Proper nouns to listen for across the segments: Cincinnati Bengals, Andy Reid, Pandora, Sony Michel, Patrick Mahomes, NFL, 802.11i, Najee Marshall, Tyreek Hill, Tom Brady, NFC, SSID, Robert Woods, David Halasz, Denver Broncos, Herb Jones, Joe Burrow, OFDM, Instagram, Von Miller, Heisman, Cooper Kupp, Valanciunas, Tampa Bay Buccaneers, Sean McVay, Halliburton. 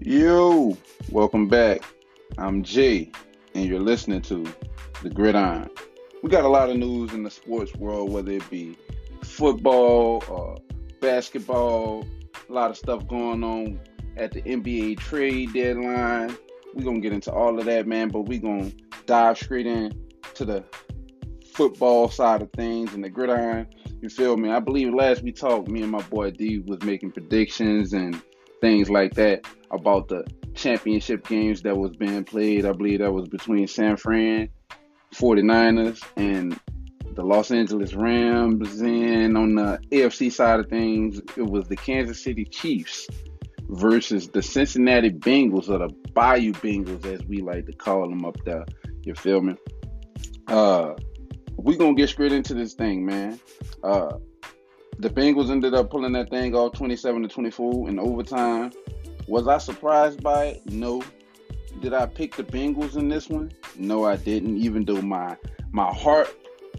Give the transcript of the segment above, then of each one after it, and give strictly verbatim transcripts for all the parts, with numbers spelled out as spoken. Yo, welcome back. I'm Jay, and you're listening to The Gridiron. We got a lot of news in the sports world, whether it be football or basketball, a lot of stuff going on at the N B A trade deadline. We're going to get into all of that, man, but we're going to dive straight in to the football side of things and the gridiron. You feel me? I believe last we talked, me and my boy D was making predictions and things like that about the championship games that was being played. I believe that was between San Fran, forty-niners, and the Los Angeles Rams. And on the A F C side of things, it was the Kansas City Chiefs versus the Cincinnati Bengals, or the Bayou Bengals, as we like to call them up there. You feel me? Uh, we're going to get straight into this thing, man. Uh, the Bengals ended up pulling that thing off twenty-seven to twenty-four in overtime. Was I surprised by it? No. Did I pick the Bengals in this one? No, I didn't, even though my my heart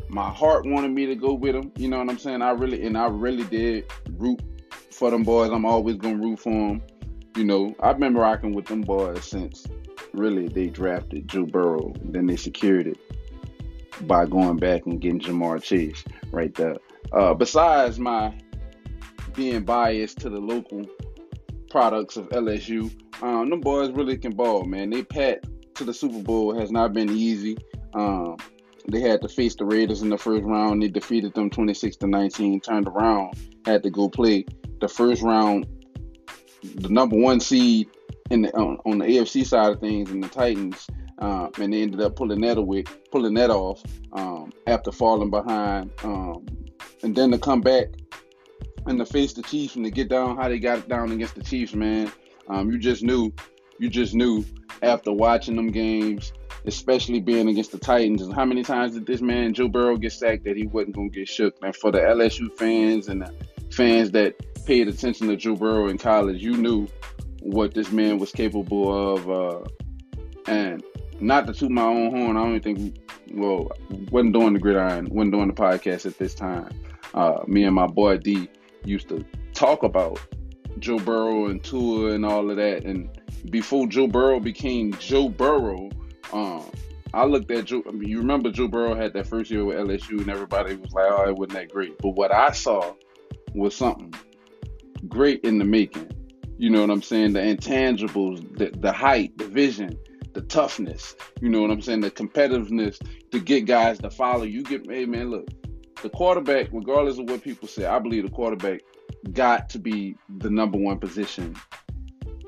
my heart wanted me to go with them. You know what I'm saying? I really and I really did root for them boys. I'm always going to root for them. You know, I've been rocking with them boys since, really, they drafted Joe Burrow. Then they secured it by going back and getting Ja'Marr Chase right there. Uh, besides my being biased to the local products of L S U, um, them boys really can ball, man. They path to the Super Bowl has not been easy. Um, they had to face the Raiders in the first round. They defeated them twenty-six to nineteen, turned around, had to go play the first round, the number one seed in the, on, on the A F C side of things, in the Titans, uh, and they ended up pulling that away, pulling that off um, after falling behind. Um, and then to come back and to face the Chiefs and to get down how they got it down against the Chiefs, man, um, you just knew, you just knew after watching them games, especially being against the Titans, and how many times did this man, Joe Burrow, get sacked that he wasn't going to get shook. And for the L S U fans and the fans that paid attention to Joe Burrow in college, you knew what this man was capable of. Uh, and not to toot my own horn, I don't even think, well, wasn't doing the gridiron, wasn't doing the podcast at this time. Uh, me and my boy D used to talk about Joe Burrow and Tua and all of that. And before Joe Burrow became Joe Burrow, um, I looked at Joe. I mean, you remember Joe Burrow had that first year with L S U and everybody was like, oh, it wasn't that great. But what I saw was something great in the making. You know what I'm saying? The intangibles, the, the height, the vision, the toughness. You know what I'm saying? The competitiveness to get guys to follow. You get, hey, man, look. The quarterback, regardless of what people say, I believe the quarterback got to be the number one position.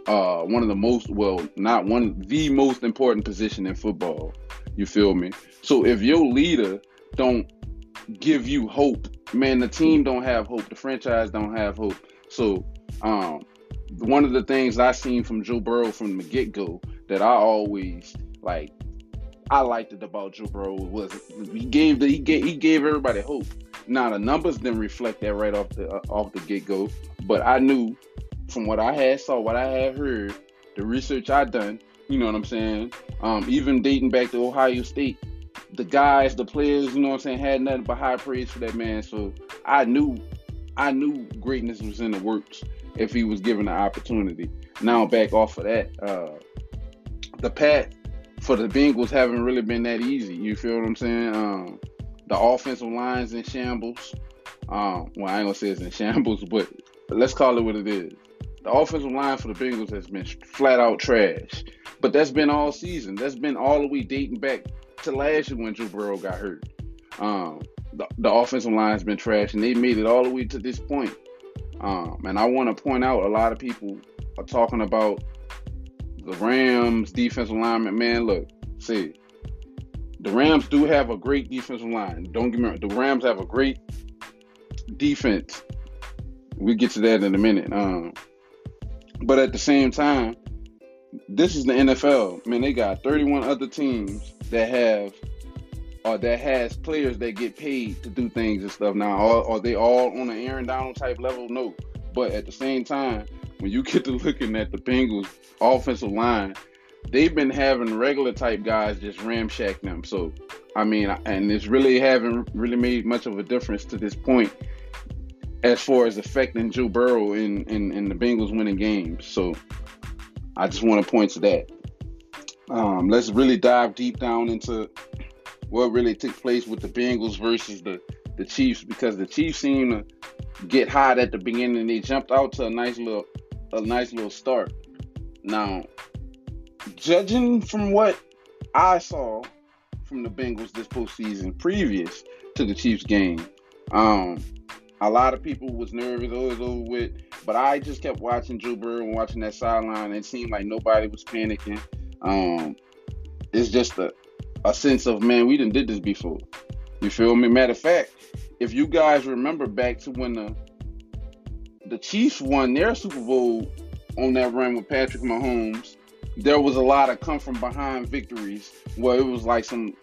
Uh, one of the most, well, not one, the most important position in football. You feel me? So if your leader don't give you hope, man, the team don't have hope. The franchise don't have hope. So um, one of the things I seen from Joe Burrow from the get-go that I always, like, I liked it about Joe Burrow was he gave the, he gave he gave everybody hope. Now the numbers didn't reflect that right off the uh, off the get go, but I knew from what I had saw, what I had heard, the research I done. You know what I'm saying? Um, even dating back to Ohio State, the guys, the players, you know what I'm saying, had nothing but high praise for that man. So I knew, I knew greatness was in the works if he was given the opportunity. Now back off of that, uh, the path for the Bengals haven't really been that easy. You feel what I'm saying? Um, the offensive line's in shambles. Um, well, I ain't gonna say it's in shambles, but let's call it what it is. The offensive line for the Bengals has been flat out trash. But that's been all season. That's been all the way dating back to last year when Joe Burrow got hurt. Um, the, the offensive line's been trash, and they made it all the way to this point. Um, and I want to point out, a lot of people are talking about the Rams defensive lineman, man, look, see, the Rams do have a great defensive line. Don't get me wrong. The Rams have a great defense. We'll get to that in a minute. Um, but at the same time, this is the N F L. Man, they got thirty-one other teams that have or that has players that get paid to do things and stuff. Now, are, are they all on an Aaron Donald type level? No. But at the same time, when you get to looking at the Bengals offensive line, they've been having regular type guys just ramshack them. So, I mean, and it's really haven't really made much of a difference to this point as far as affecting Joe Burrow in, in, in the Bengals winning games. So I just want to point to that. Um, let's really dive deep down into what really took place with the Bengals versus the, the Chiefs, because the Chiefs seemed to get hot at the beginning and they jumped out to a nice little a nice little start. Now, judging from what I saw from the Bengals this postseason previous to the Chiefs game, um, a lot of people was nervous, oh, it's over with. But I just kept watching Joe Burrow and watching that sideline, and it seemed like nobody was panicking. Um, it's just a, a sense of, man, we done did this before. You feel me? Matter of fact, if you guys remember back to when the the Chiefs won their Super Bowl on that run with Patrick Mahomes, there was a lot of come from behind victories where it was like some,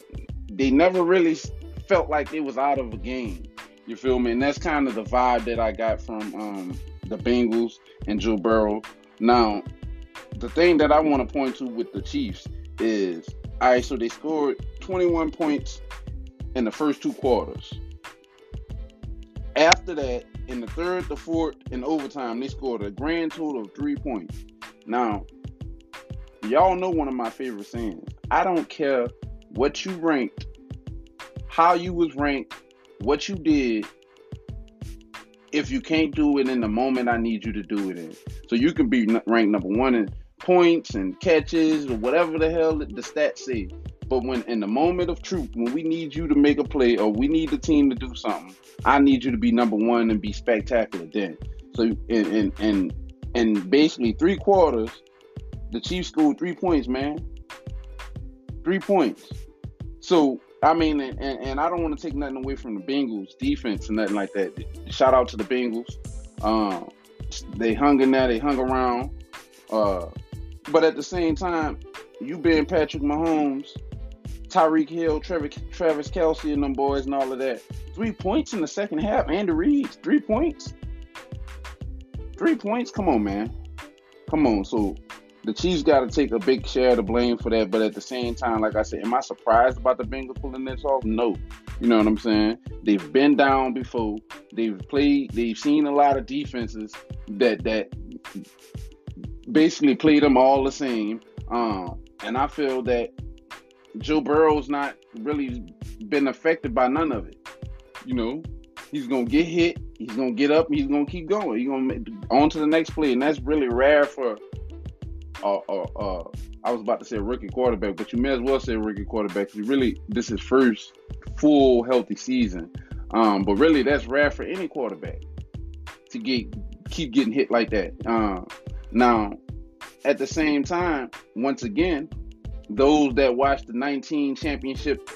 they never really felt like it was out of a game. You feel me? And that's kind of the vibe that I got from um, the Bengals and Joe Burrow. Now, the thing that I want to point to with the Chiefs is, all right, so they scored twenty-one points in the first two quarters. After that, in the third, the fourth, and overtime, they scored a grand total of three points. Now, y'all know one of my favorite sayings. I don't care what you ranked, how you was ranked, what you did, if you can't do it in the moment I need you to do it in. So you can be ranked number one in points and catches or whatever the hell the stats say. But when in the moment of truth, when we need you to make a play or we need the team to do something, I need you to be number one and be spectacular then. So in in in, in basically three quarters, the Chiefs scored three points, man. Three points. So, I mean, and, and I don't want to take nothing away from the Bengals defense and nothing like that. Shout out to the Bengals. Um, they hung in there. They hung around. Uh, but at the same time, you being Patrick Mahomes, Tyreek Hill, Travis, Travis Kelce and them boys and all of that. Three points in the second half. Andy Reid, three points. Three points? Come on, man. Come on. So, the Chiefs got to take a big share of the blame for that. But at the same time, like I said, am I surprised about the Bengals pulling this off? No. You know what I'm saying? They've been down before. They've played. They've seen a lot of defenses that that basically play them all the same. Um, and I feel that Joe Burrow's not really been affected by none of it. You know, he's going to get hit. He's going to get up. He's going to keep going. He's going to on to the next play. And that's really rare for Uh, uh, uh, I was about to say rookie quarterback, but you may as well say rookie quarterback. Because really, this is first full healthy season. Um, but really, that's rare for any quarterback to get keep getting hit like that. Uh, now, at the same time, once again, those that watched the nineteen championship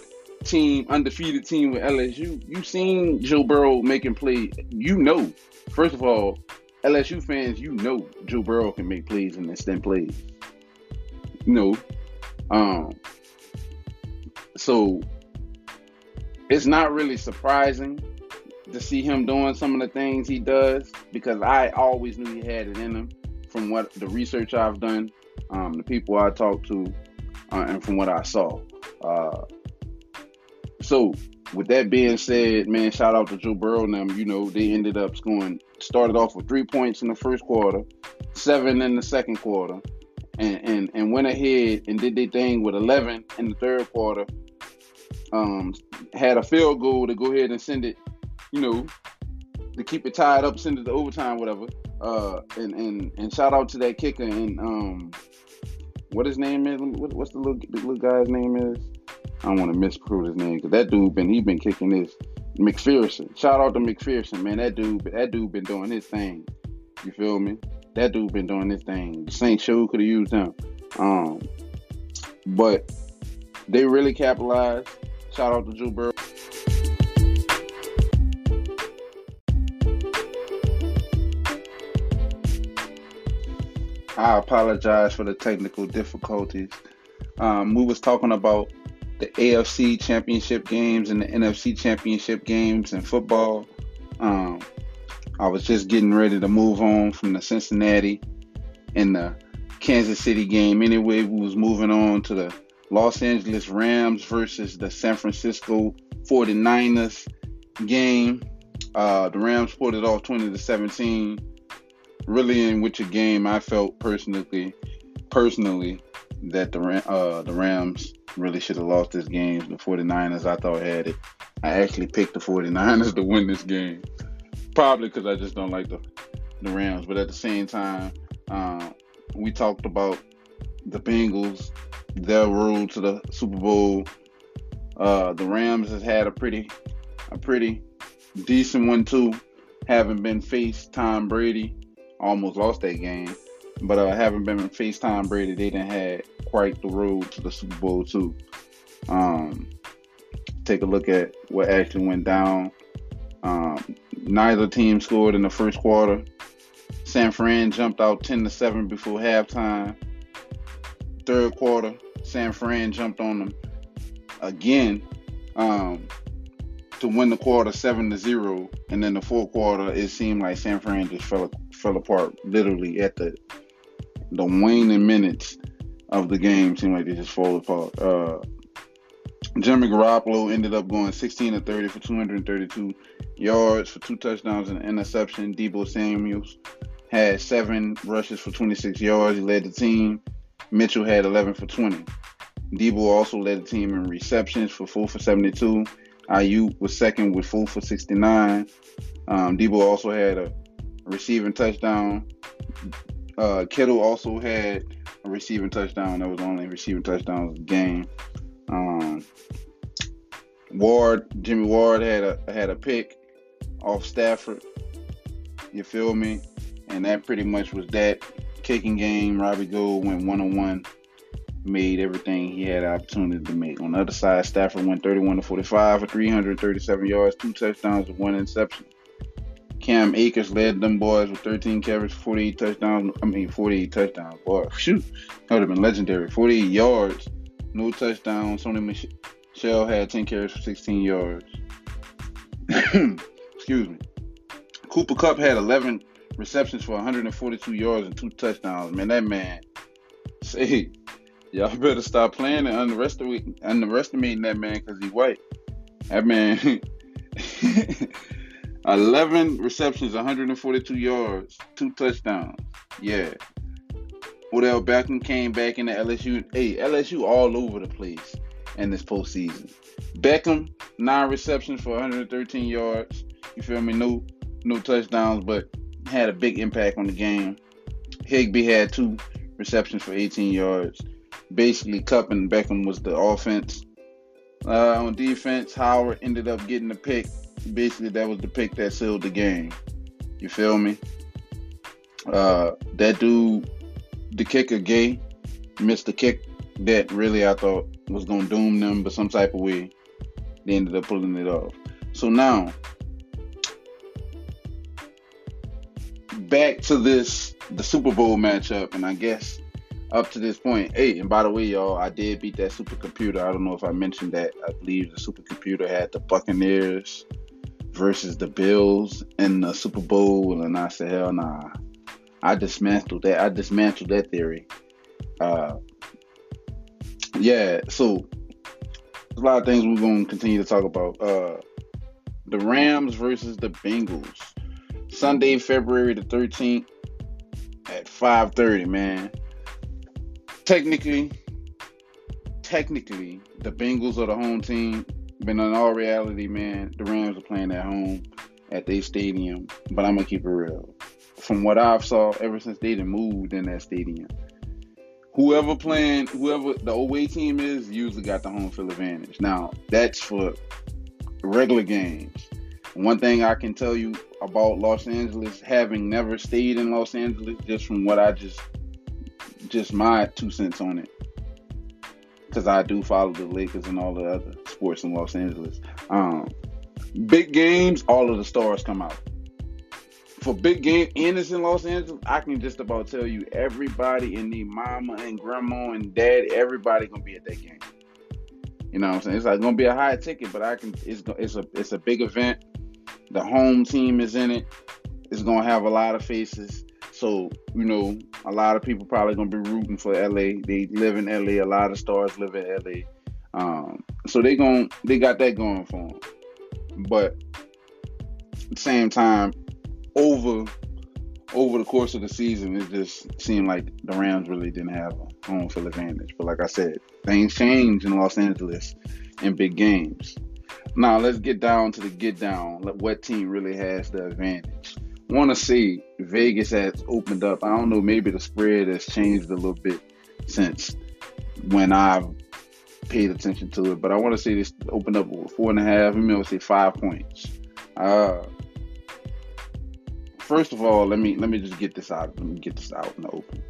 team, undefeated team with L S U, you've seen Joe Burrow making plays. You know, first of all, L S U fans, you know Joe Burrow can make plays and instant plays. You know. Um, so, it's not really surprising to see him doing some of the things he does because I always knew he had it in him from what the research I've done, um, the people I talked to, uh, and from what I saw. Uh, so, with that being said, man, shout out to Joe Burrow and them. You know, they ended up scoring, started off with three points in the first quarter, seven in the second quarter, and and, and went ahead and did their thing with eleven in the third quarter. Um, had a field goal to go ahead and send it, you know, to keep it tied up, send it to overtime, whatever. Uh, and, and, and shout out to that kicker and um, what his name is? What, what's the little, the little guy's name is? I don't want to mispronounce his name because that dude been he been kicking his McPherson. Shout out to McPherson, man. That dude, that dude been doing his thing. You feel me? That dude been doing his thing. The Saints show could have used him, um, but they really capitalized. Shout out to Joe Burrow. I apologize for the technical difficulties. Um, we was talking about the A F C championship games and the N F C championship games in football. Um, I was just getting ready to move on from the Cincinnati and the Kansas City game anyway. We was moving on to the Los Angeles Rams versus the San Francisco forty-niners game. Uh, the Rams pulled it off twenty to seventeen. Really, in which a game I felt personally, personally that the uh, the Rams really should have lost this game. The forty-niners, I thought, had it. I actually picked the forty-niners to win this game, probably because I just don't like the the Rams. But at the same time, uh, we talked about the Bengals, their road to the Super Bowl. Uh, the Rams has had a pretty, a pretty decent one too, having been faced Tom Brady. Almost lost that game, but uh, having been faced Tom Brady, they didn't have quite the road to the Super Bowl too. Um, take a look at what actually went down. Um, neither team scored in the first quarter. San Fran jumped out ten to seven before halftime. Third quarter, San Fran jumped on them again um, to win the quarter seven to zero. And then the fourth quarter, it seemed like San Fran just fell, fell apart literally at the the waning minutes of the game. It seemed like they just fall apart. Uh, Jimmy Garoppolo ended up going sixteen to thirty for two hundred thirty-two yards for two touchdowns and an interception. Deebo Samuel had seven rushes for twenty-six yards. He led the team. Mitchell had eleven for twenty. Deebo also led the team in receptions for four for seventy-two. Ayuk was second with four for sixty-nine. Um, Deebo also had a receiving touchdown. Uh, Kittle also had a receiving touchdown. That was the only receiving touchdown of the game. Um, Ward, Jimmy Ward had a had a pick off Stafford. You feel me? And that pretty much was that. Kicking game, Robbie Gould went one on one, made everything he had an opportunity to make. On the other side, Stafford went thirty-one to forty-five for three hundred thirty-seven yards, two touchdowns, and one interception. Cam Akers led them boys with thirteen carries, forty-eight touchdowns. I mean, forty-eight touchdowns. Boy, shoot, that would have been legendary. forty-eight yards, no touchdowns. Sony Michel had ten carries for sixteen yards. Excuse me. Cooper Kupp had eleven receptions for one hundred forty-two yards and two touchdowns. Man, that man, see, y'all better stop playing and underestimating, underestimating that man because he's white. That man, eleven receptions, one hundred forty-two yards, two touchdowns. Yeah. Odell Beckham came back in the L S U. Hey, L S U all over the place in this postseason. Beckham, nine receptions for one hundred thirteen yards. You feel me? No, no touchdowns, but had a big impact on the game. Higby had two receptions for eighteen yards. Basically, Kupp and Beckham was the offense. Uh, on defense, Howard ended up getting the pick. Basically, that was the pick that sealed the game. You feel me? Uh, that dude, the kicker, Gay, missed the kick that really I thought was going to doom them, but some type of way, they ended up pulling it off. So now, back to this, the Super Bowl matchup, and I guess up to this point, hey, and by the way, y'all, I did beat that supercomputer. I don't know if I mentioned that. I believe the supercomputer had the Buccaneers versus the Bills in the Super Bowl, and I said, hell nah. I dismantled that. I dismantled that theory. Uh, yeah, so there's a lot of things we're going to continue to talk about. Uh, the Rams versus the Bengals. Sunday, February the thirteenth at five thirty, man. Technically, technically, the Bengals are the home team. But in all reality, man, the Rams are playing at home at their stadium. But I'm going to keep it real. From what I've saw ever since they done moved in that stadium, whoever playing, whoever the away team is, usually got the home field advantage. Now, that's for regular games. One thing I can tell you about Los Angeles, having never stayed in Los Angeles, just from what I just, just my two cents on it, because I do follow the Lakers and all the other sports in Los Angeles. Um, big games, all of the stars come out. For big game, and it's in Los Angeles, I can just about tell you everybody and the mama and grandma and dad, everybody gonna be at that game. You know what I'm saying? It's like gonna be a high ticket, but I can. It's it's a it's a big event. The home team is in it. It's gonna have a lot of faces. So, you know, a lot of people probably going to be rooting for L A. They live in L A. A lot of stars live in L A. Um, so they gon' they got that going for them. But at the same time, over over the course of the season, it just seemed like the Rams really didn't have a home field advantage. But like I said, things change in Los Angeles in big games. Now, let's get down to the get down. What team really has the advantage? Want to see Vegas has opened up. I don't know, maybe the spread has changed a little bit since when I've paid attention to it, but I want to see this opened up with four and a half. Let me want to say five points. Uh, first of all, let me let me just get this out. Let me get this out in the open.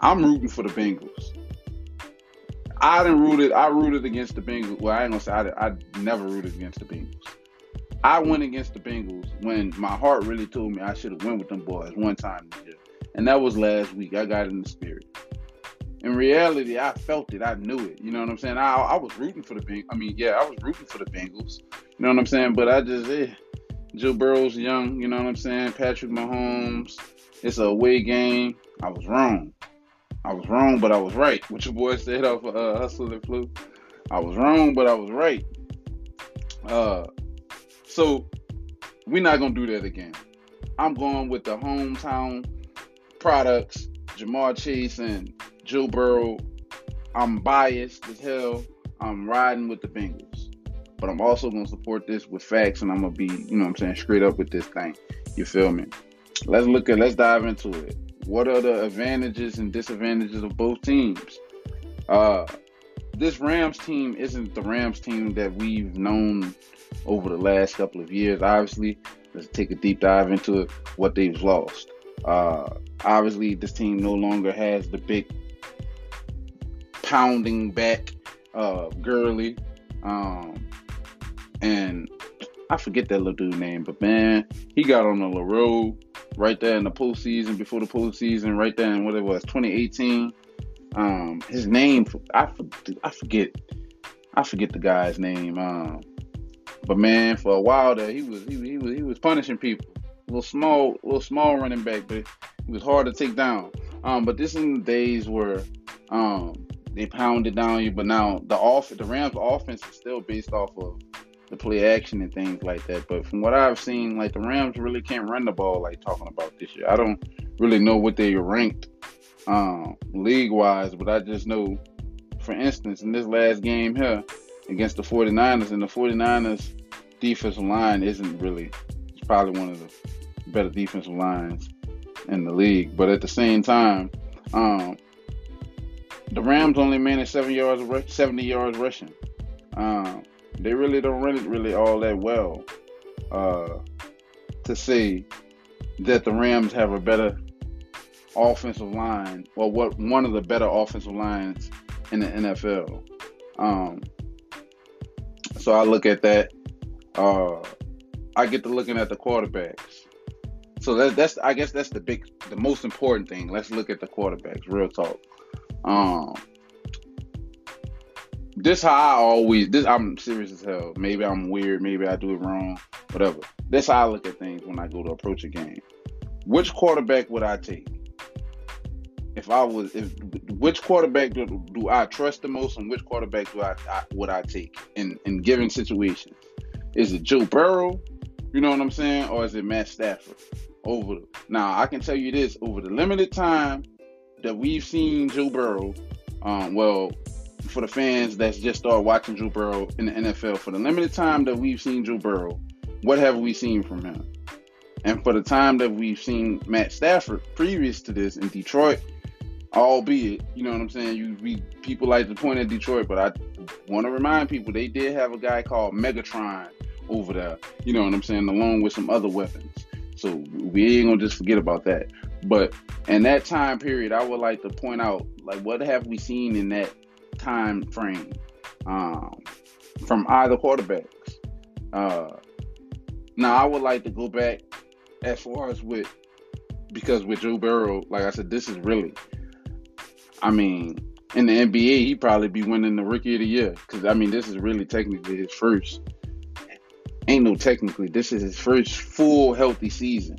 I'm rooting for the Bengals. I didn't root it. I rooted against the Bengals. Well, I ain't gonna say I, I never rooted against the Bengals. I went against the Bengals when my heart really told me I should have went with them boys one time this year. And that was last week. I got in the spirit. In reality, I felt it. I knew it. You know what I'm saying? I, I was rooting for the Bengals. I mean, yeah, I was rooting for the Bengals. You know what I'm saying? But I just, eh, Joe Burrow's young. You know what I'm saying? Patrick Mahomes. It's a away game. I was wrong. I was wrong, but I was right. What your boy said off of uh, Hustle and Flu. I was wrong, but I was right. Uh... So, we're not going to do that again. I'm going with the hometown products, Ja'Marr Chase and Joe Burrow. I'm biased as hell. I'm riding with the Bengals. But I'm also going to support this with facts, and I'm going to be, you know what I'm saying, straight up with this thing. You feel me? Let's look at, let's dive into it. What are the advantages and disadvantages of both teams? Uh, this Rams team isn't the Rams team that we've known over the last couple of years. Obviously, let's take a deep dive into it, what they've lost. Uh, obviously, this team no longer has the big pounding back uh, Gurley. Um, and I forget that little dude's name, but man, he got on the road right there in the postseason, before the postseason, right there in what it was, twenty eighteen. Um, his name, I, I forget, I forget the guy's name. Um, But man, for a while there, he was he, he was he was punishing people. A little small, little small running back, but he was hard to take down. Um, but this is in the days where um, they pounded down you. But now the off the Rams' offense is still based off of the play action and things like that. But from what I've seen, like the Rams really can't run the ball like talking about this year. I don't really know what they ranked um, league wise, but I just know, for instance, in this last game here against the forty-niners, and the forty-niners defensive line isn't really, it's probably one of the better defensive lines in the league. But at the same time, um, the Rams only managed seven yards, seventy yards rushing. Um, they really don't run it really all that well. Uh, to say that the Rams have a better offensive line, or what one of the better offensive lines in the N F L. Um, So I look at that. Uh, I get to looking at the quarterbacks. So that, that's, I guess, that's the big, the most important thing. Let's look at the quarterbacks. Real talk. Um, this how I always. This I'm serious as hell. Maybe I'm weird. Maybe I do it wrong. Whatever. That's how I look at things when I go to approach a game. Which quarterback would I take? If I was, if which quarterback do, do I trust the most, and which quarterback do I, I would I take in, in given situations? Is it Joe Burrow, you know what I'm saying, or is it Matt Stafford? Over the, now, I can tell you this: over the limited time that we've seen Joe Burrow, um, well, for the fans that's just started watching Joe Burrow in the N F L, for the limited time that we've seen Joe Burrow, what have we seen from him? And for the time that we've seen Matt Stafford previous to this in Detroit. Albeit, you know what I'm saying, you we, people like to point at Detroit, but I want to remind people they did have a guy called Megatron over there, you know what I'm saying, along with some other weapons. So we ain't going to just forget about that. But in that time period, I would like to point out, like, what have we seen in that time frame um, from either quarterbacks? Uh, now, I would like to go back as far as with, because with Joe Burrow, like I said, this is really... I mean, in the N B A, he'd probably be winning the Rookie of the Year. Because, I mean, this is really technically his first. Ain't no technically. This is his first full healthy season.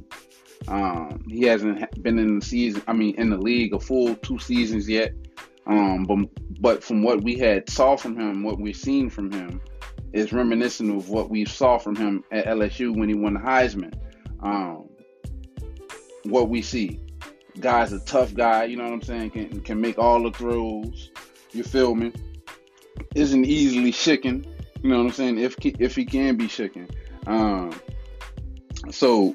Um, he hasn't been in the season, I mean, in the league a full two seasons yet. Um, but, but from what we had saw from him, what we've seen from him is reminiscent of what we saw from him at L S U when he won the Heisman. Um, what we see, guy's a tough guy, you know what I'm saying, can can make all the throws, you feel me, isn't easily shaken, you know what I'm saying, if, if he can be shaken. Um, so,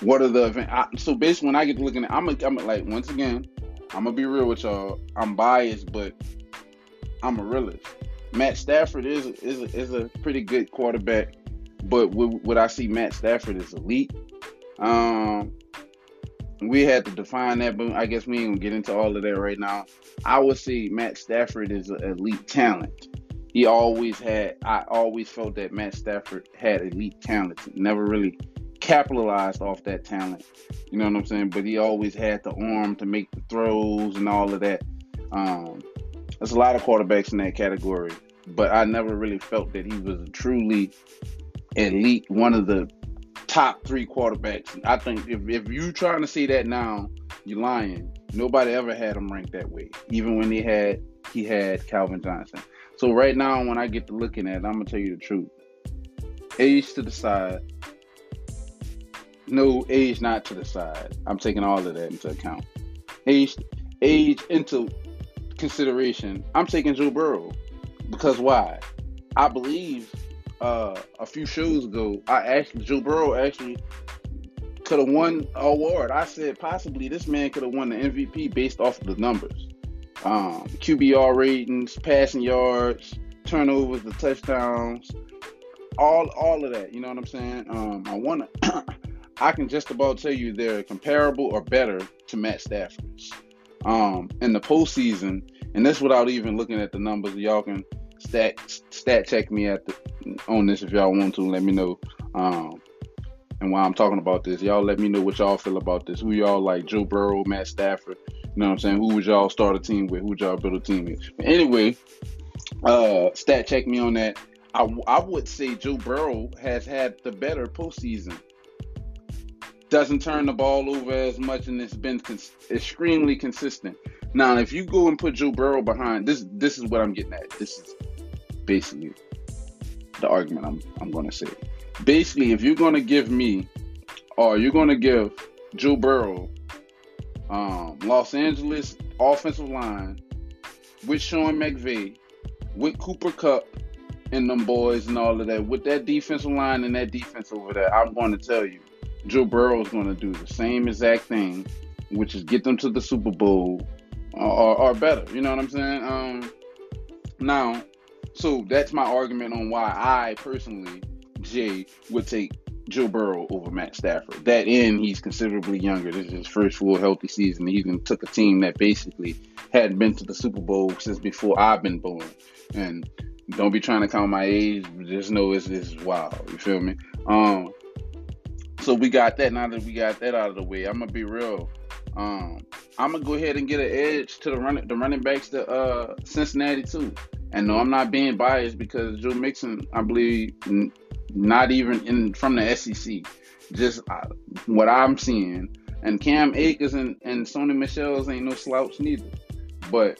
what are the event? I, so basically, when I get to looking at, I'm a, I'm a, like once again, I'm gonna be real with y'all. I'm biased, but I'm a realist. Matt Stafford is is a, is a pretty good quarterback, but what, what I see Matt Stafford is elite. Um, we had to define that, but I guess we ain't gonna get into all of that right now. I would see Matt Stafford is an elite talent. He always had. I always felt that Matt Stafford had elite talent. Never really capitalized off that talent, you know what I'm saying? But he always had the arm to make the throws and all of that. Um, there's a lot of quarterbacks in that category, but I never really felt that he was a truly elite, one of the top three quarterbacks. I think if, if you're trying to see that now, you're lying. Nobody ever had him ranked that way, even when he had he had Calvin Johnson. So right now, when I get to looking at it, I'm gonna tell you the truth. Age to the side. No, age not to the side. I'm taking all of that into account. Age age into consideration. I'm taking Joe Burrow. Because why? I believe uh, a few shows ago, I actually Joe Burrow actually could have won an award. I said possibly this man could have won the M V P based off of the numbers. Um, Q B R ratings, passing yards, turnovers, the touchdowns, all all of that. You know what I'm saying? Um, I want to... I can just about tell you they're comparable or better to Matt Stafford's um, in the postseason, and that's without even looking at the numbers. Y'all can stat stat check me at the, on this if y'all want to. Let me know. Um, and while I'm talking about this, y'all let me know what y'all feel about this. Who y'all like? Joe Burrow, Matt Stafford. You know what I'm saying? Who would y'all start a team with? Who would y'all build a team with? But anyway, uh, stat check me on that. I, I would say Joe Burrow has had the better postseason. Doesn't turn the ball over as much, and it's been cons- extremely consistent. Now, if you go and put Joe Burrow behind this, this is what I'm getting at. This is basically the argument I'm I'm going to say. Basically, if you're going to give me, or you're going to give Joe Burrow, um, Los Angeles offensive line with Sean McVay, with Cooper Kupp and them boys and all of that, with that defensive line and that defense over there, I'm going to tell you. Joe Burrow is going to do the same exact thing, which is get them to the Super Bowl or, or, or better. You know what I'm saying? Um, now, so that's my argument on why I personally, Jay, would take Joe Burrow over Matt Stafford. That end, he's considerably younger. This is his first full healthy season. He even took a team that basically hadn't been to the Super Bowl since before I've been born. And don't be trying to count my age. Just know it's, it's wild. You feel me? Um... So we got that. Now that we got that out of the way, I'm gonna be real. Um, I'm gonna go ahead and get an edge to the running the running backs to uh, Cincinnati too. And no, I'm not being biased because Joe Mixon, I believe, n- not even in from the S E C. Just uh, what I'm seeing, and Cam Akers and, and Sony Michelle's ain't no slouch neither. But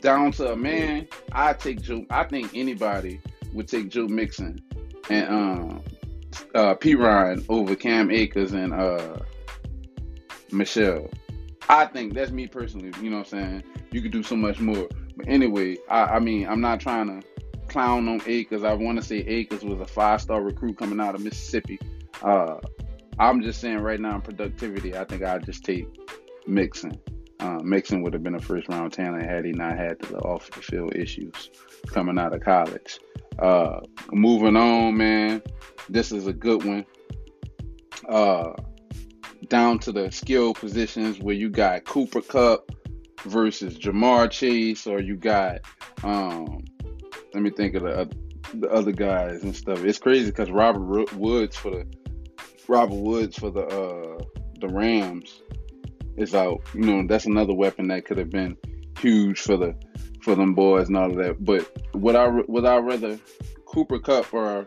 down to a man, I take Joe. I think anybody would take Joe Mixon and. Um, Uh, P. Ryan over Cam Akers and uh, Michelle. I think that's me personally. You know what I'm saying? You could do so much more. But anyway, I, I mean, I'm not trying to clown on Akers. I want to say Akers was a five-star recruit coming out of Mississippi. Uh, I'm just saying right now in productivity, I think I'd just take Mixon. Uh, Mixon would have been a first-round talent had he not had the off-the-field issues coming out of college. Uh, moving on, man. This is a good one. Uh, down to the skill positions where you got Cooper Kupp versus Ja'Marr Chase, or you got, um, let me think of the, uh, the other guys and stuff. It's crazy because Robert Woods for the Robert Woods for the uh, the Rams is out. You know, that's another weapon that could have been huge for the for them boys and all of that. But would I would I rather Cooper Kupp or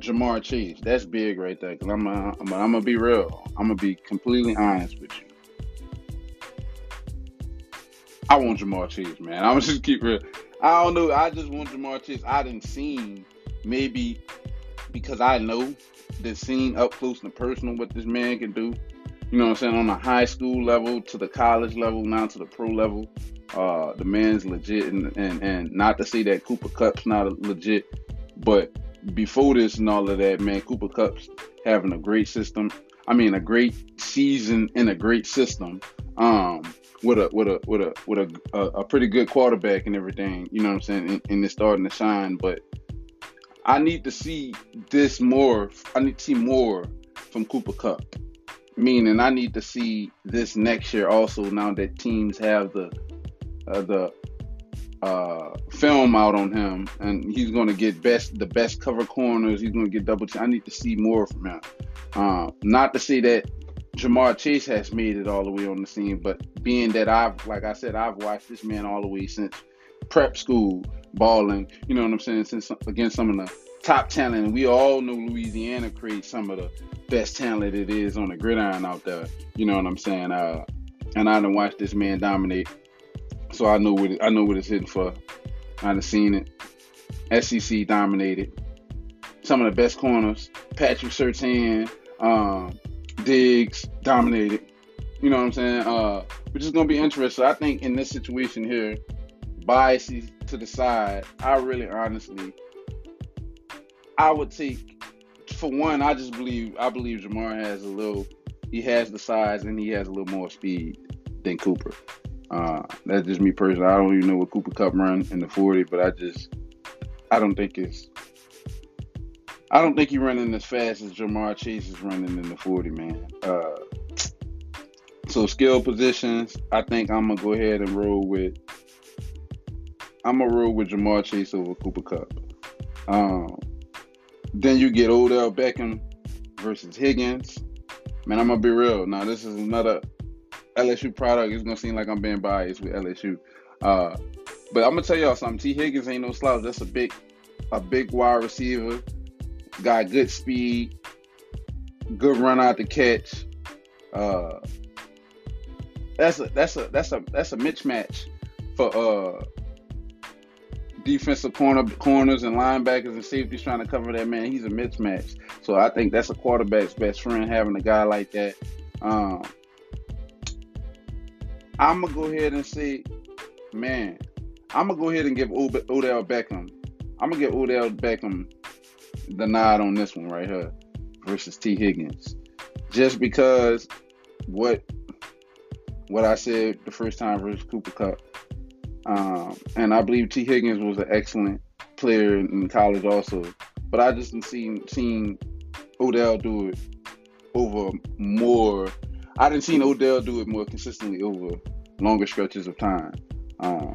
Ja'Marr Chase. That's big right there. Cause I'm a, I'm gonna be real. I'm gonna be completely honest with you. I want Ja'Marr Chase, man. I'm gonna just keep real. I don't know. I just want Ja'Marr Chase. I didn't see maybe because I know the scene up close and personal what this man can do. You know what I'm saying? On the high school level to the college level, now to the pro level. Uh, the man's legit, and, and, and not to say that Cooper Kupp's not legit, but before this and all of that, man, Cooper Kupp's having a great system. I mean, a great season and a great system. Um, with a with a with a with a a, a pretty good quarterback and everything. You know what I'm saying? And, and it's starting to shine. But I need to see this more. I need to see more from Cooper Kupp. Meaning, I need to see this next year also. Now that teams have the Uh, the uh, film out on him, and he's going to get best the best cover corners. He's going to get double. T- I need to see more from him. Uh, not to say that Ja'Marr Chase has made it all the way on the scene, but being that I've, like I said, I've watched this man all the way since prep school, balling. You know what I'm saying? Since against some of the top talent, and we all know Louisiana creates some of the best talent it is on the gridiron out there. You know what I'm saying? Uh, and I done watched this man dominate. So I know what it, I know what it's hitting for. I done seen it. S E C dominated. Some of the best corners. Patrick Surtain, um, Diggs dominated. You know what I'm saying? Uh, which is going to be interesting. I think in this situation here, biases to the side, I really honestly, I would take, for one, I just believe, I believe Ja'Marr has a little, he has the size and he has a little more speed than Cooper. Uh, that's just me personally. I don't even know what Cooper Kupp run in the forty, but I just I don't think it's I don't think he's running as fast as Ja'Marr Chase is running in the forty, man. Uh, so skill positions, I think I'm gonna go ahead and roll with I'm gonna roll with Ja'Marr Chase over Cooper Kupp. Um, then you get Odell Beckham versus Higgins. Man, I'm gonna be real. Now this is another L S U product. It's going to seem like I'm being biased with L S U. Uh, but I'm going to tell y'all something. T Higgins ain't no slouch. That's a big a big wide receiver. Got good speed. Good run out the catch. Uh, that's a that's a that's a that's a mismatch for uh, defensive corner corners and linebackers and safeties trying to cover that man. He's a mismatch. So I think that's a quarterback's best friend, having a guy like that. Um I'm going to go ahead and say, man, I'm going to go ahead and give Od- Odell Beckham. I'm going to give Odell Beckham the nod on this one right here versus T Higgins. Just because what what I said the first time versus Cooper Kupp. Um, and I believe T Higgins was an excellent player in college also. But I just seen, seen Odell do it over more. I didn't see Odell do it more consistently over longer stretches of time. Um,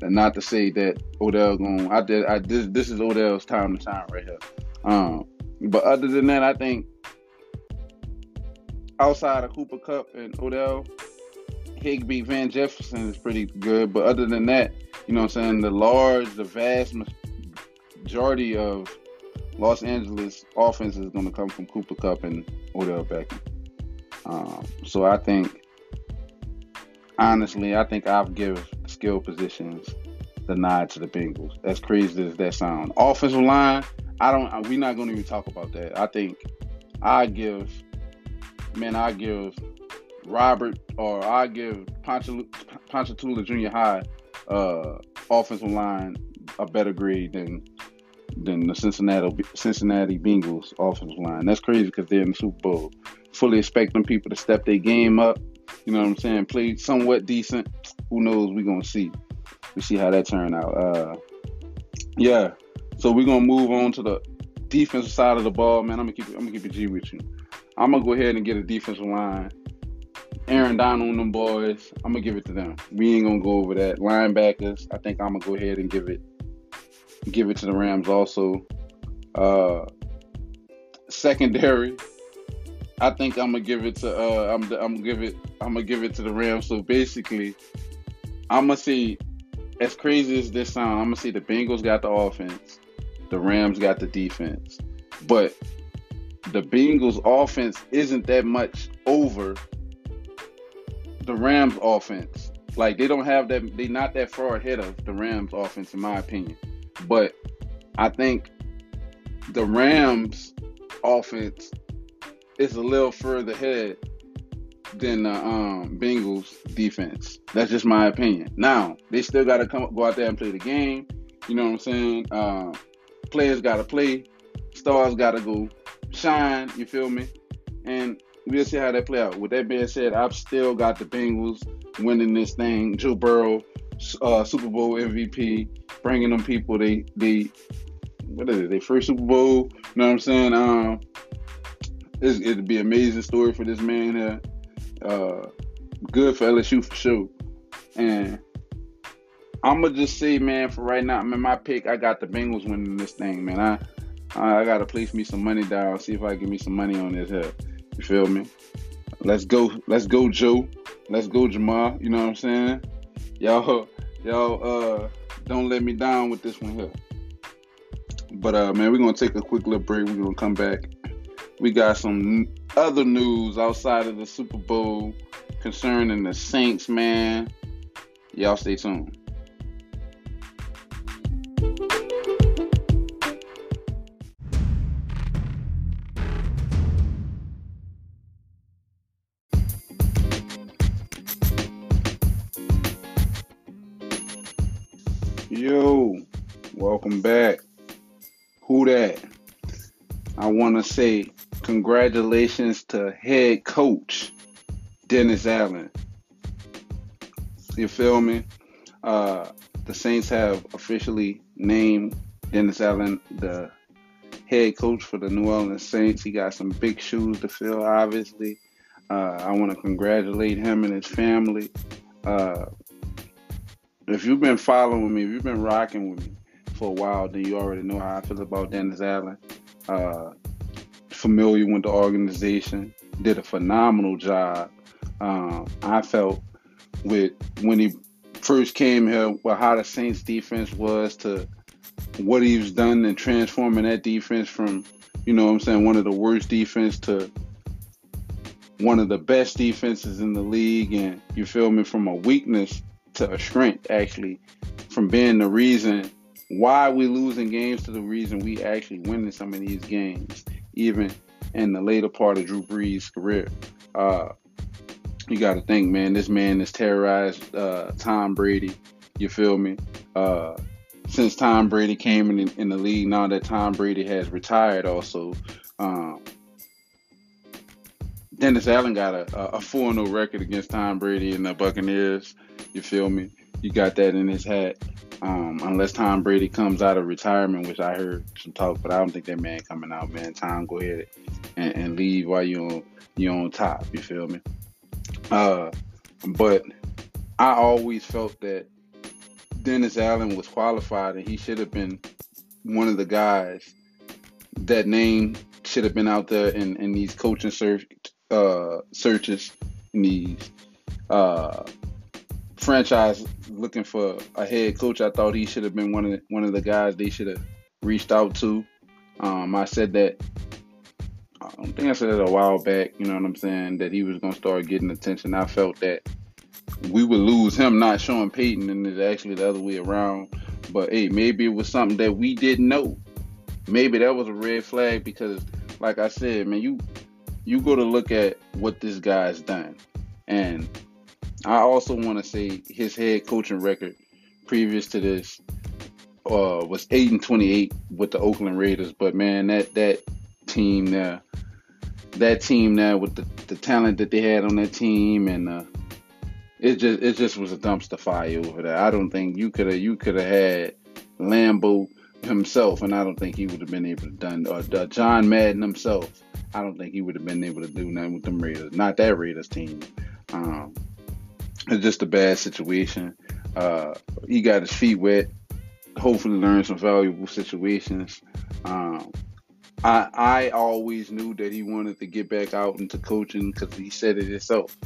and not to say that Odell going, I did, I this, this is Odell's time to shine right here. Um, but other than that, I think outside of Cooper Kupp and Odell, Higby, Van Jefferson is pretty good. But other than that, you know what I'm saying, the large, the vast majority of Los Angeles offense is going to come from Cooper Kupp and Odell Beckham. Um, so I think, honestly, I think I'll give skill positions the nod to the Bengals. As crazy as that sounds. Offensive line, I don't. We're not going to even talk about that. I think I give, man, I give Robert or I give Ponchatoula Junior High uh, offensive line a better grade than than the Cincinnati Cincinnati Bengals offensive line. That's crazy because they're in the Super Bowl. Fully expecting people to step their game up. You know what I'm saying? Play somewhat decent. Who knows? We're going to see. We'll see how that turn out. Uh, yeah. So we're going to move on to the defensive side of the ball. Man, I'm going to keep it, I'm gonna keep it G with you. I'm going to go ahead and get a defensive line. Aaron Donald and them boys, I'm going to give it to them. We ain't going to go over that. Linebackers, I think I'm going to go ahead and give it give it to the Rams also. Uh, secondary. I think I'm gonna give it to uh, I'm I'm gonna give it I'm gonna give it to the Rams. So basically, I'm gonna see, as crazy as this sounds, I'm gonna see the Bengals got the offense, the Rams got the defense. But the Bengals offense isn't that much over the Rams offense. Like, they don't have that, they're not that far ahead of the Rams offense, in my opinion. But I think the Rams offense is a little further ahead than the um, Bengals defense. That's just my opinion. Now, they still got to come up, go out there and play the game. You know what I'm saying? Uh, players got to play. Stars got to go shine. You feel me? And we'll see how that play out. With that being said, I've still got the Bengals winning this thing. Joe Burrow, uh, Super Bowl M V P, bringing them people they they what is it? They first Super Bowl. You know what I'm saying? Um, it's, it'd be an amazing story for this man here. Uh, good for L S U for sure. And I'm gonna just say, man, for right now, man, my pick, I got the Bengals winning this thing, man. I I, I gotta place me some money down, see if I can give me some money on this here. You feel me? Let's go, let's go, Joe. Let's go, Ja'Marr. You know what I'm saying? Y'all, y'all, uh, don't let me down with this one here. But, uh, man, we're going to take a quick little break. We're going to come back. We got some other news outside of the Super Bowl concerning the Saints, man. Y'all stay tuned. Yo, welcome back. Who that? I want to say congratulations to head coach Dennis Allen. You feel me? Uh, the Saints have officially named Dennis Allen the head coach for the New Orleans Saints. He got some big shoes to fill, obviously. Uh, I want to congratulate him and his family. Uh, If you've been following me, if you've been rocking with me for a while, then you already know how I feel about Dennis Allen. Uh, familiar with the organization, did a phenomenal job. Um, I felt with when he first came here, well, how the Saints defense was to what he's done and transforming that defense from, you know what I'm saying, one of the worst defense to one of the best defenses in the league. And you feel me, from a weakness to a strength, actually, from being the reason why we losing games to the reason we actually winning some of these games, even in the later part of Drew Brees' career. Uh, you got to think, man, this man has terrorized uh, Tom Brady, you feel me? Uh, since Tom Brady came in, in the league, now that Tom Brady has retired also, um, Dennis Allen got a, a four and oh record against Tom Brady and the Buccaneers. You feel me? You got that in his hat. Um, unless Tom Brady comes out of retirement, which I heard some talk, but I don't think that man coming out, man. Tom, go ahead and, and leave while you on you on top. You feel me? Uh, but I always felt that Dennis Allen was qualified and he should have been one of the guys. That name should have been out there in, in these coaching search uh, searches, in these uh, franchise looking for a head coach. I thought he should have been one of the, one of the guys they should have reached out to. Um, I said that, I don't think I said it a while back, you know what I'm saying, that he was going to start getting attention. I felt that we would lose him not showing Peyton, and it's actually the other way around. But, hey, maybe it was something that we didn't know. Maybe that was a red flag because, like I said, man, you you go to look at what this guy's done. And I also want to say his head coaching record previous to this uh, was eight and twenty-eight with the Oakland Raiders. But, man, that, that team there, that team there with the, the talent that they had on that team, and uh, it just it just was a dumpster fire over there. I don't think you could have you could have had Lambeau himself, and I don't think he would have been able to done, or uh, John Madden himself, I don't think he would have been able to do nothing with them Raiders, not that Raiders team. Um, it's just a bad situation. Uh, he got his feet wet, hopefully learned some valuable situations. Um, I, I always knew that he wanted to get back out into coaching because he said it himself,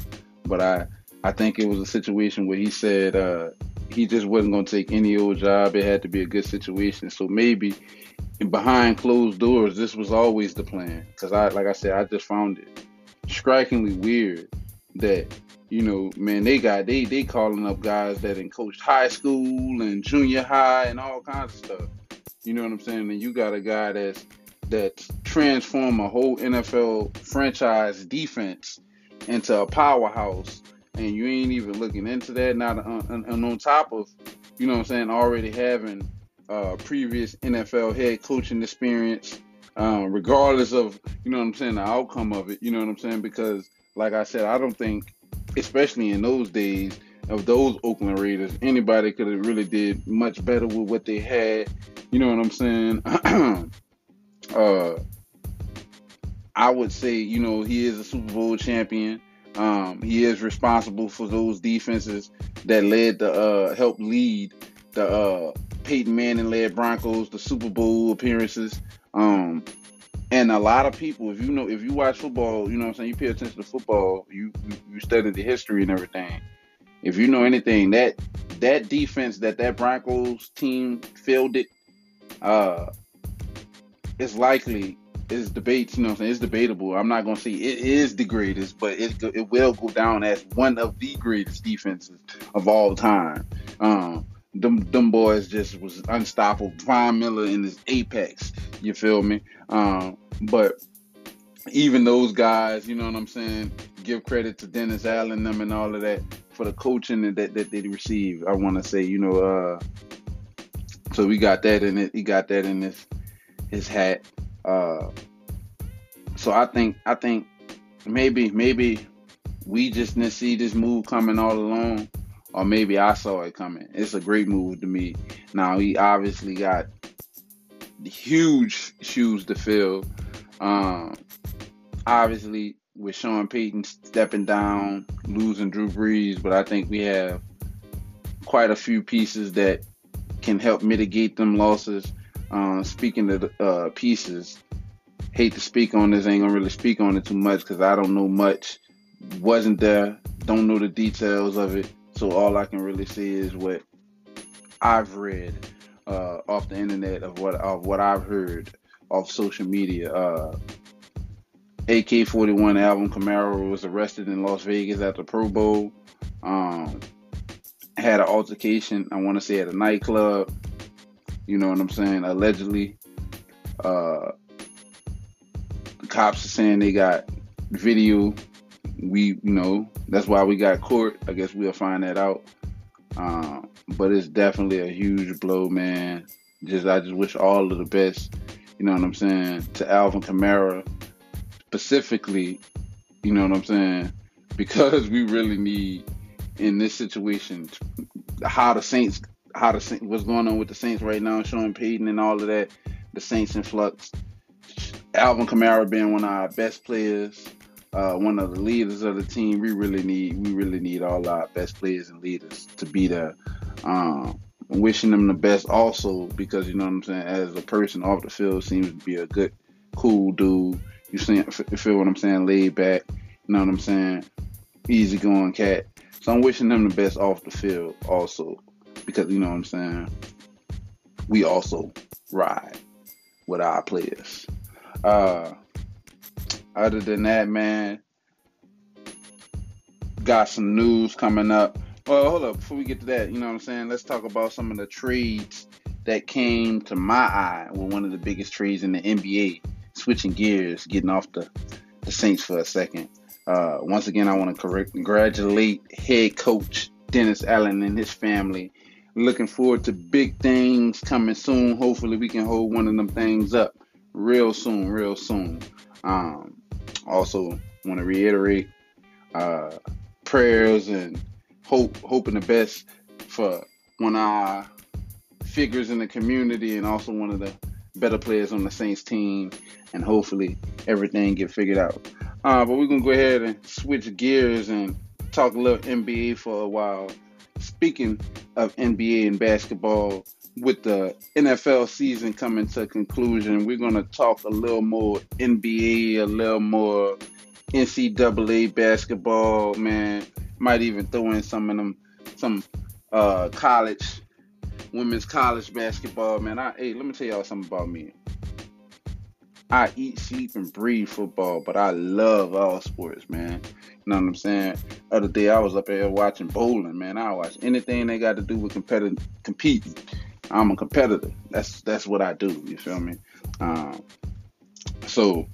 but I, I think it was a situation where he said, uh, he just wasn't going to take any old job. It had to be a good situation. So maybe behind closed doors, this was always the plan. Because, I, like I said, I just found it strikingly weird that, you know, man, they got, they, they calling up guys that had coached high school and junior high and all kinds of stuff. You know what I'm saying? And you got a guy that's, that transformed a whole N F L franchise defense into a powerhouse, and you ain't even looking into that. Not on, and on top of, you know what I'm saying, already having uh, previous N F L head coaching experience, uh, regardless of, you know what I'm saying, the outcome of it, you know what I'm saying? Because, like I said, I don't think, especially in those days of those Oakland Raiders, anybody could have really did much better with what they had, you know what I'm saying? uh, I would say, you know, he is a Super Bowl champion. Um, he is responsible for those defenses that led the, uh, helped lead the uh, Peyton Manning-led Broncos to Super Bowl appearances. Um, and a lot of people, if you know, if you watch football, you know what I'm saying, you pay attention to football, you you study the history and everything. If you know anything, that that defense that that Broncos team fielded, uh, it's likely. It's debates, you know what I'm saying? It's debatable. I'm not going to say it is the greatest, but it it will go down as one of the greatest defenses of all time. Um, them, them boys just was unstoppable. Von Miller in his apex, you feel me? Um, but even those guys, you know what I'm saying, give credit to Dennis Allen them and all of that for the coaching that, that they received. I want to say, you know, uh, so we got that in it. He got that in his, his hat. Uh, so I think I think maybe maybe we just didn't see this move coming all along, or maybe I saw it coming. It's a great move to me. Now he obviously got huge shoes to fill. Um, obviously with Sean Payton stepping down, losing Drew Brees, but I think we have quite a few pieces that can help mitigate them losses. Uh, speaking of uh, pieces, hate to speak on this, ain't gonna really speak on it too much because I don't know much, wasn't there, don't know the details of it, so all I can really say is what I've read uh, off the internet, of what of what I've heard off social media. Uh, A K forty-one Alvin Kamara was arrested in Las Vegas at the Pro Bowl, um, had an altercation, I want to say at a nightclub. You know what I'm saying? Allegedly, uh, the cops are saying they got video. We, you know, that's why we got court. I guess we'll find that out. Um, but it's definitely a huge blow, man. Just, I just wish all of the best, you know what I'm saying, to Alvin Kamara specifically, you know what I'm saying? Because we really need, in this situation, how the Saints... How the what's going on with the Saints right now, Sean Payton and all of that, the Saints in flux. Alvin Kamara being one of our best players, uh, one of the leaders of the team. We really need, we really need all our best players and leaders to be there. Um, wishing them the best also because, you know what I'm saying, as a person off the field, seems to be a good, cool dude. You see, feel what I'm saying? Laid back, you know what I'm saying? Easy going cat. So I'm wishing them the best off the field also. Because, you know what I'm saying, we also ride with our players. Uh, other than that, man, got some news coming up. Well, hold up. Before we get to that, you know what I'm saying, let's talk about some of the trades that came to my eye. Were one of the biggest trades in the N B A. Switching gears, getting off the, the Saints for a second. Uh, once again, I want to correct, congratulate head coach Dennis Allen and his family. Looking forward to big things coming soon. Hopefully we can hold one of them things up real soon, real soon. Um, also want to reiterate uh, prayers and hope, hoping the best for one of our figures in the community and also one of the better players on the Saints team. And hopefully everything get figured out. Uh, but we're going to go ahead and switch gears and talk a little N B A for a while. Speaking of N B A and basketball, with the N F L season coming to conclusion, we're going to talk a little more N B A, a little more N C double A basketball, man. Might even throw in some of them, some uh, college, women's college basketball, man. I, hey, let me tell y'all something about me. I eat, sleep, and breathe football, but I love all sports, man. You know what I'm saying? Other day, I was up there watching bowling, man. I watch anything they got to do with competi- competing. I'm a competitor. That's that's what I do, you feel me? Um, so,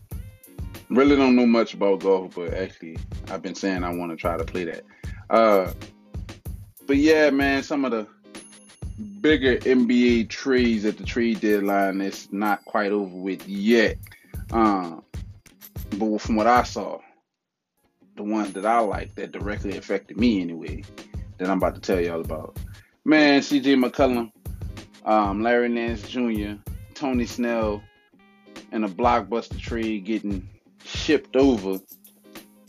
really don't know much about golf, but actually, I've been saying I want to try to play that. Uh, but yeah, man, some of the bigger N B A trades at the trade deadline, it's not quite over with yet. Um, but from what I saw, the ones that I like that directly affected me anyway, that I'm about to tell y'all about. Man, C J McCollum, um, Larry Nance Junior, Tony Snell, and a blockbuster trade getting shipped over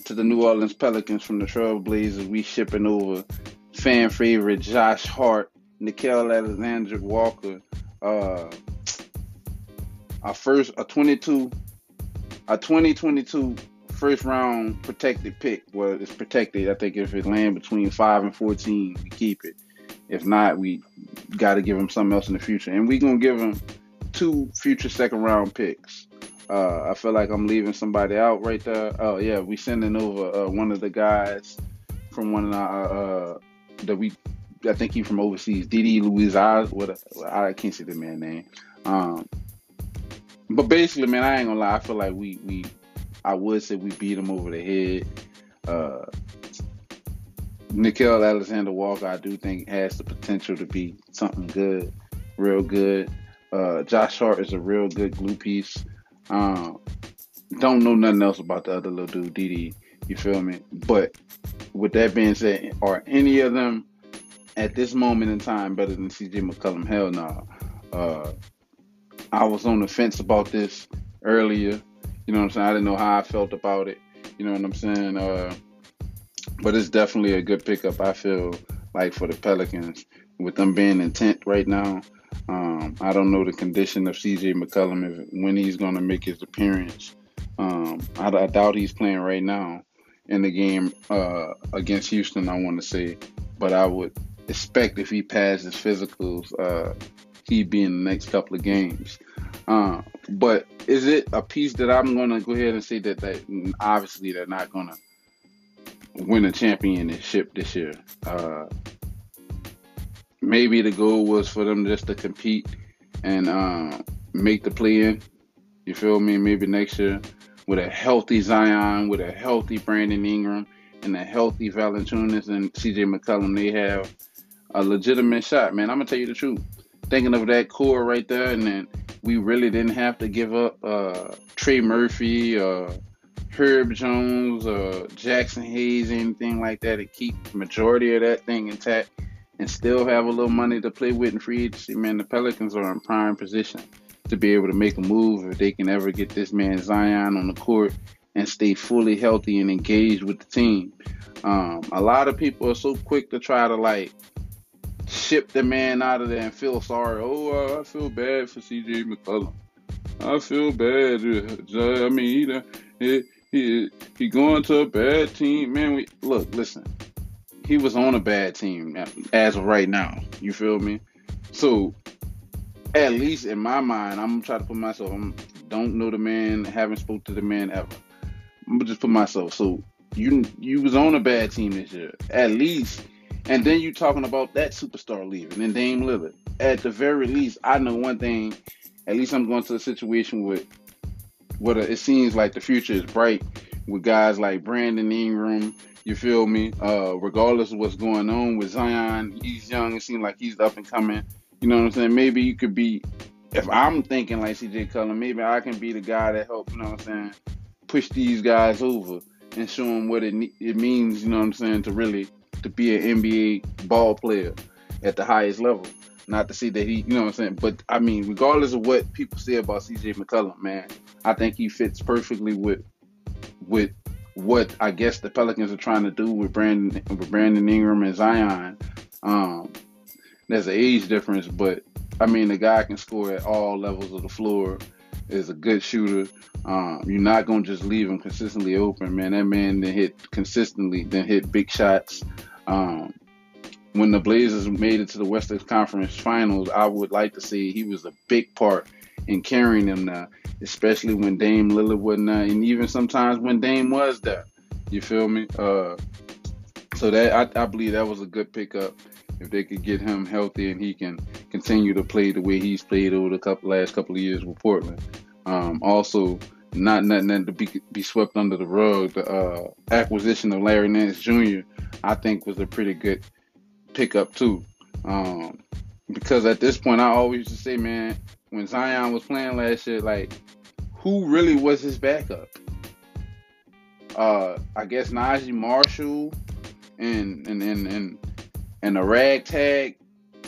to the New Orleans Pelicans from the Trail Blazers. We shipping over fan favorite Josh Hart, Nickel Alexander Walker, uh, our first a twenty-two, a twenty twenty-two first round protected pick. Well, it's protected. I think if it land between five and fourteen, we keep it. If not, we got to give him something else in the future, and we're gonna give him two future second round picks. Uh, I feel like I'm leaving somebody out right there. Oh yeah, we sending over uh, one of the guys from one of our uh, that we. I think he's from overseas. D D Louis, I, what a, I can't say the man's name. Um, but basically, man, I ain't gonna lie. I feel like we, we I would say we beat him over the head. Uh, Nickel Alexander Walker, I do think has the potential to be something good, real good. Uh, Josh Hart is a real good glue piece. Um, don't know nothing else about the other little dude, D D. You feel me? But with that being said, are any of them at this moment in time better than C J McCollum? Hell no. Nah. Uh, I was on the fence about this earlier. You know what I'm saying? I didn't know how I felt about it. You know what I'm saying? Uh, but it's definitely a good pickup, I feel like, for the Pelicans. With them being in tenth right now, um, I don't know the condition of C J McCollum, if, when he's going to make his appearance. Um, I, I doubt he's playing right now in the game uh, against Houston, I want to say. But I would expect if he passes physicals, uh, he'd be in the next couple of games. Uh, but is it a piece that I'm going to go ahead and say that, that obviously they're not going to win a championship this year? Uh, maybe the goal was for them just to compete and uh, make the play-in. You feel me? Maybe next year with a healthy Zion, with a healthy Brandon Ingram, and a healthy Valanciunas and C J McCollum, they have a legitimate shot, man. I'm going to tell you the truth. Thinking of that core right there, and then we really didn't have to give up uh, Trey Murphy, uh, Herb Jones, uh, Jackson Hayes, anything like that, to keep the majority of that thing intact and still have a little money to play with in free agency. Man, the Pelicans are in prime position to be able to make a move if they can ever get this man Zion on the court and stay fully healthy and engaged with the team. Um, a lot of people are so quick to try to, like, ship the man out of there and feel sorry. Oh, uh, I feel bad for C J McCollum. I feel bad. I mean, he he he going to a bad team. Man, we look, listen. He was on a bad team as of right now. You feel me? So, at least in my mind, I'm going to try to put myself, I don't know the man, haven't spoke to the man ever. I'm gonna just put myself. So you you was on a bad team this year, at least. And then you talking about that superstar leaving and Dame Lillard. At the very least, I know one thing. At least I'm going to a situation with what it seems like the future is bright with guys like Brandon Ingram. You feel me? Uh, regardless of what's going on with Zion, he's young. It seems like he's up and coming. You know what I'm saying? Maybe you could be. If I'm thinking like C J McCollum, maybe I can be the guy that helps. You know what I'm saying? Push these guys over and show them what it it means, you know what I'm saying, to really to be an N B A ball player at the highest level. Not to say that he, you know what I'm saying, but I mean, regardless of what people say about C J McCollum, man, I think he fits perfectly with with what I guess the Pelicans are trying to do with Brandon with Brandon Ingram and Zion. Um, there's an age difference, but I mean, the guy can score at all levels of the floor. Is a good shooter. Um, you're not gonna just leave him consistently open, man. That man then hit consistently, then hit big shots. Um, when the Blazers made it to the Western Conference Finals, I would like to say he was a big part in carrying them now, especially when Dame Lillard wasn't there, and even sometimes when Dame was there. You feel me? Uh, so that I, I believe that was a good pickup if they could get him healthy and he can continue to play the way he's played over the couple, last couple of years with Portland. Um, also, not nothing to be be swept under the rug, the uh, acquisition of Larry Nance Junior I think was a pretty good pickup too. Um, because at this point, I always used to say, man, when Zion was playing last year, like, who really was his backup? Uh, I guess Najee Marshall and and and and and a ragtag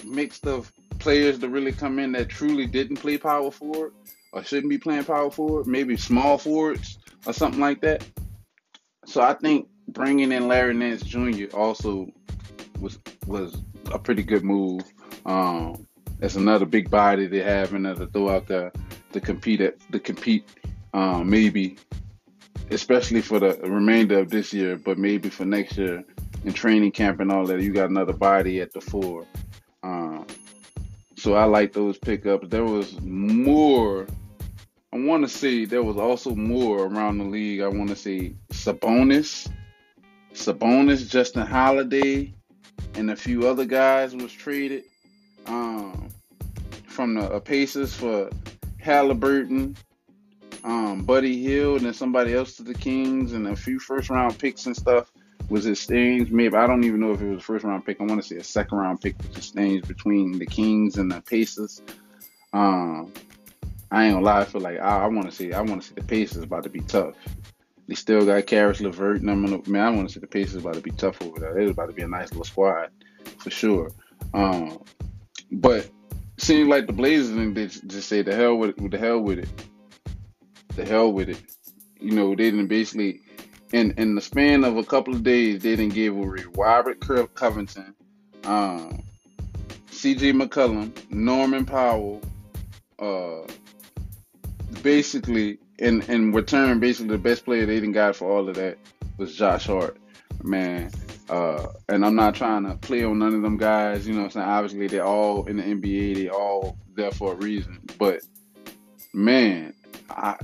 mixed of players to really come in that truly didn't play power forward or shouldn't be playing power forward, maybe small forwards or something like that. So I think bringing in Larry Nance Junior also was was a pretty good move. Um, that's another big body they have and to throw out there to compete at to compete um, maybe. Especially for the remainder of this year, but maybe for next year in training camp and all that, you got another body at the four. Um, so I like those pickups. There was more, I want to say there was also more around the league. I want to say Sabonis, Sabonis, Justin Holiday, and a few other guys was traded um, from the Pacers for Halliburton, Um, Buddy Hield, and then somebody else to the Kings, and a few first-round picks and stuff was exchanged. Maybe I don't even know if it was a first-round pick. I want to say a second-round pick was exchanged between the Kings and the Pacers. Um, I ain't gonna lie, I feel like I, I want to see. I want to see the Pacers about to be tough. They still got Karis LeVert, and I'm gonna, man, I want to see the Pacers about to be tough over there. It's about to be a nice little squad for sure. Um, but seems like the Blazers and they just say the hell with it, the hell with it. The hell with it. You know, they didn't basically, in, in the span of a couple of days, they didn't give away Robert Covington, um, C J McCollum, Norman Powell, uh, basically, in, in return, basically the best player they didn't got for all of that was Josh Hart, man. Uh, and I'm not trying to play on none of them guys, you know what I'm saying? Obviously, they're all in the N B A, they all there for a reason, but, man, I,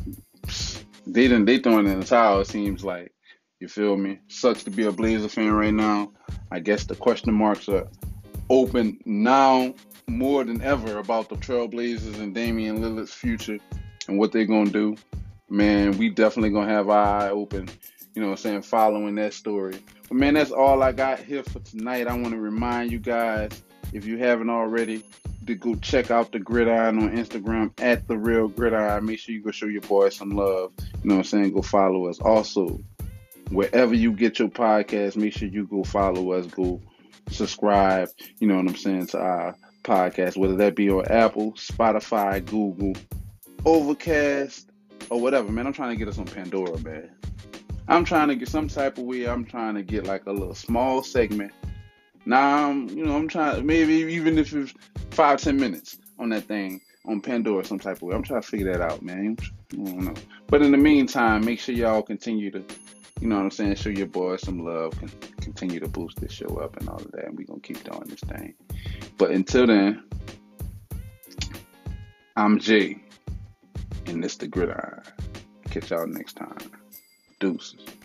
they done, they throwing in the towel, it seems like. You feel me? Sucks to be a Blazer fan right now. I guess the question marks are open now more than ever about the Trailblazers and Damian Lillard's future and what they're going to do. Man, we definitely going to have our eye open, you know what I'm saying, following that story. But, man, that's all I got here for tonight. I want to remind you guys, if you haven't already, to go check out The Gridiron on Instagram at The Real Gridiron. Make sure you go show your boys some love. You know what I'm saying? Go follow us. Also, wherever you get your podcast, make sure you go follow us. Go subscribe, you know what I'm saying, to our podcast, whether that be on Apple, Spotify, Google, Overcast, or whatever. Man, I'm trying to get us on Pandora, man. I'm trying to get some type of way. I'm trying to get like a little small segment. Now, I'm, you know, I'm trying, maybe even if it's five, ten minutes on that thing, on Pandora some type of way. I'm trying to figure that out, man. I don't know. But in the meantime, make sure y'all continue to, you know what I'm saying, show your boys some love, can continue to boost this show up and all of that, and we're going to keep doing this thing. But until then, I'm Jay, and this The Gridiron. Catch y'all next time. Deuces.